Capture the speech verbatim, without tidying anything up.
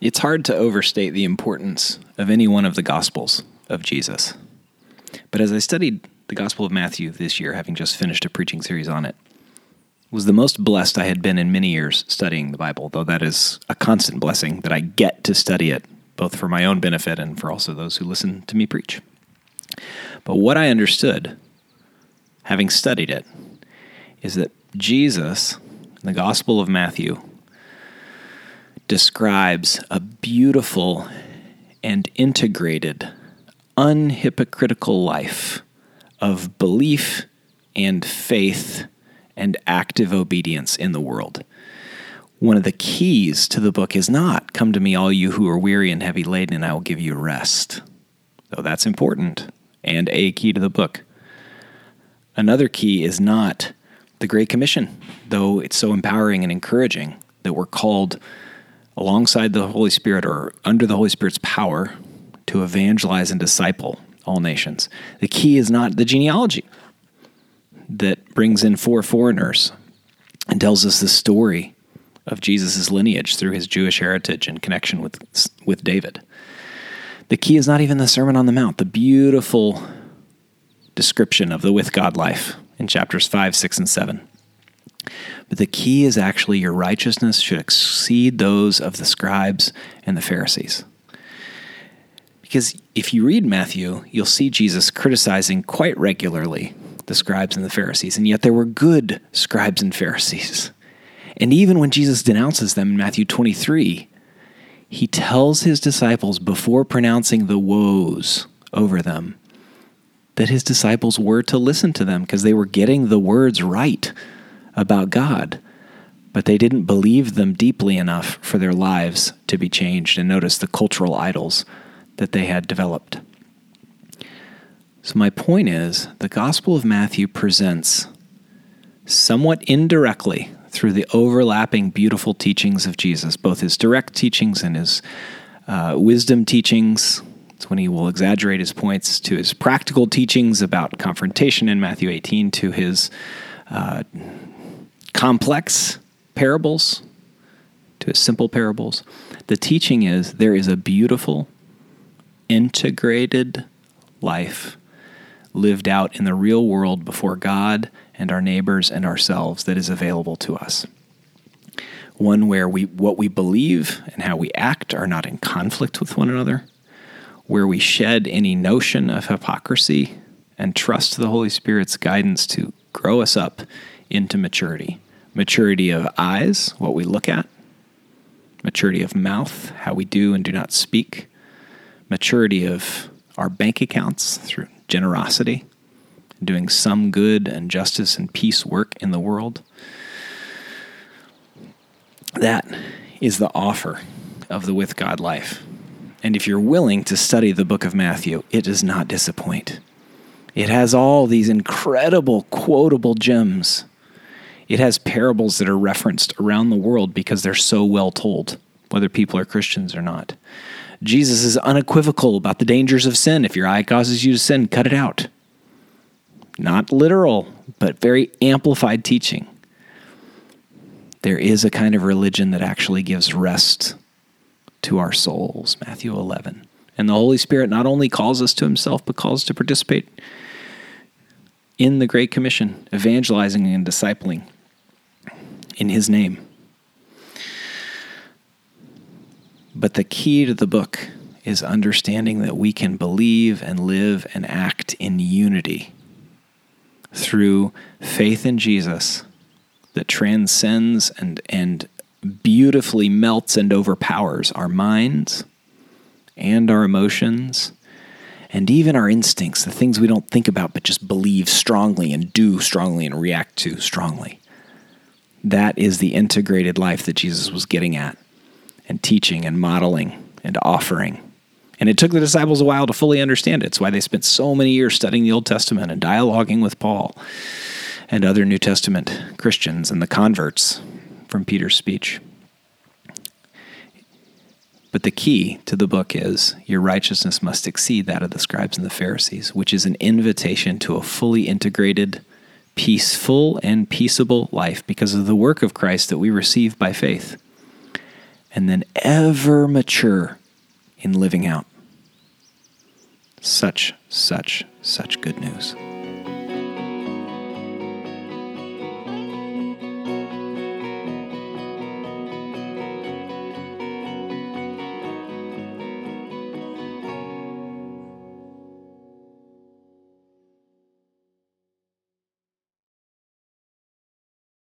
It's hard to overstate the importance of any one of the Gospels of Jesus. But as I studied the Gospel of Matthew this year, having just finished a preaching series on it, was the most blessed I had been in many years studying the Bible, though that is a constant blessing that I get to study it, both for my own benefit and for also those who listen to me preach. But what I understood, having studied it, is that Jesus, in the Gospel of Matthew, describes a beautiful and integrated, unhypocritical life of belief and faith and active obedience in the world. One of the keys to the book is not, "Come to me, all you who are weary and heavy laden, and I will give you rest." Though that's important and a key to the book. Another key is not the Great Commission, though it's so empowering and encouraging that we're called alongside the Holy Spirit or under the Holy Spirit's power to evangelize and disciple all nations. The key is not the genealogy that brings in four foreigners and tells us the story of Jesus' lineage through his Jewish heritage and connection with, with David. The key is not even the Sermon on the Mount, the beautiful description of the with God life in chapters five, six, and seven. But the key is actually your righteousness should exceed those of the scribes and the Pharisees. Because if you read Matthew, you'll see Jesus criticizing quite regularly the scribes and the Pharisees, and yet there were good scribes and Pharisees. And even when Jesus denounces them in Matthew twenty-three, he tells his disciples before pronouncing the woes over them that his disciples were to listen to them because they were getting the words right about God, but they didn't believe them deeply enough for their lives to be changed and notice the cultural idols that they had developed. So my point is, the Gospel of Matthew presents somewhat indirectly through the overlapping beautiful teachings of Jesus, both his direct teachings and his uh, wisdom teachings. It's when he will exaggerate his points, to his practical teachings about confrontation in Matthew eighteen, to his uh, complex parables, to his simple parables. The teaching is there is a beautiful, integrated life lived out in the real world before God and our neighbors and ourselves that is available to us. One where we what we believe and how we act are not in conflict with one another, where we shed any notion of hypocrisy and trust the Holy Spirit's guidance to grow us up into maturity. Maturity of eyes, what we look at. Maturity of mouth, how we do and do not speak. Maturity of our bank accounts through generosity, doing some good and justice and peace work in the world. That is the offer of the with God life. And if you're willing to study the book of Matthew, it does not disappoint. It has all these incredible quotable gems. It has parables that are referenced around the world because they're so well told, whether people are Christians or not. Jesus is unequivocal about the dangers of sin. If your eye causes you to sin, cut it out. Not literal, but very amplified teaching. There is a kind of religion that actually gives rest to our souls, Matthew eleven. And the Holy Spirit not only calls us to himself, but calls to participate in the Great Commission, evangelizing and discipling in his name. But the key to the book is understanding that we can believe and live and act in unity through faith in Jesus that transcends and, and beautifully melts and overpowers our minds and our emotions and even our instincts, the things we don't think about but just believe strongly and do strongly and react to strongly. That is the integrated life that Jesus was getting at and teaching and modeling and offering. And it took the disciples a while to fully understand it. It's why they spent so many years studying the Old Testament and dialoguing with Paul and other New Testament Christians and the converts from Peter's speech. But the key to the book is your righteousness must exceed that of the scribes and the Pharisees, which is an invitation to a fully integrated, peaceful, and peaceable life because of the work of Christ that we receive by faith. and then ever mature in living out such, such, such good news.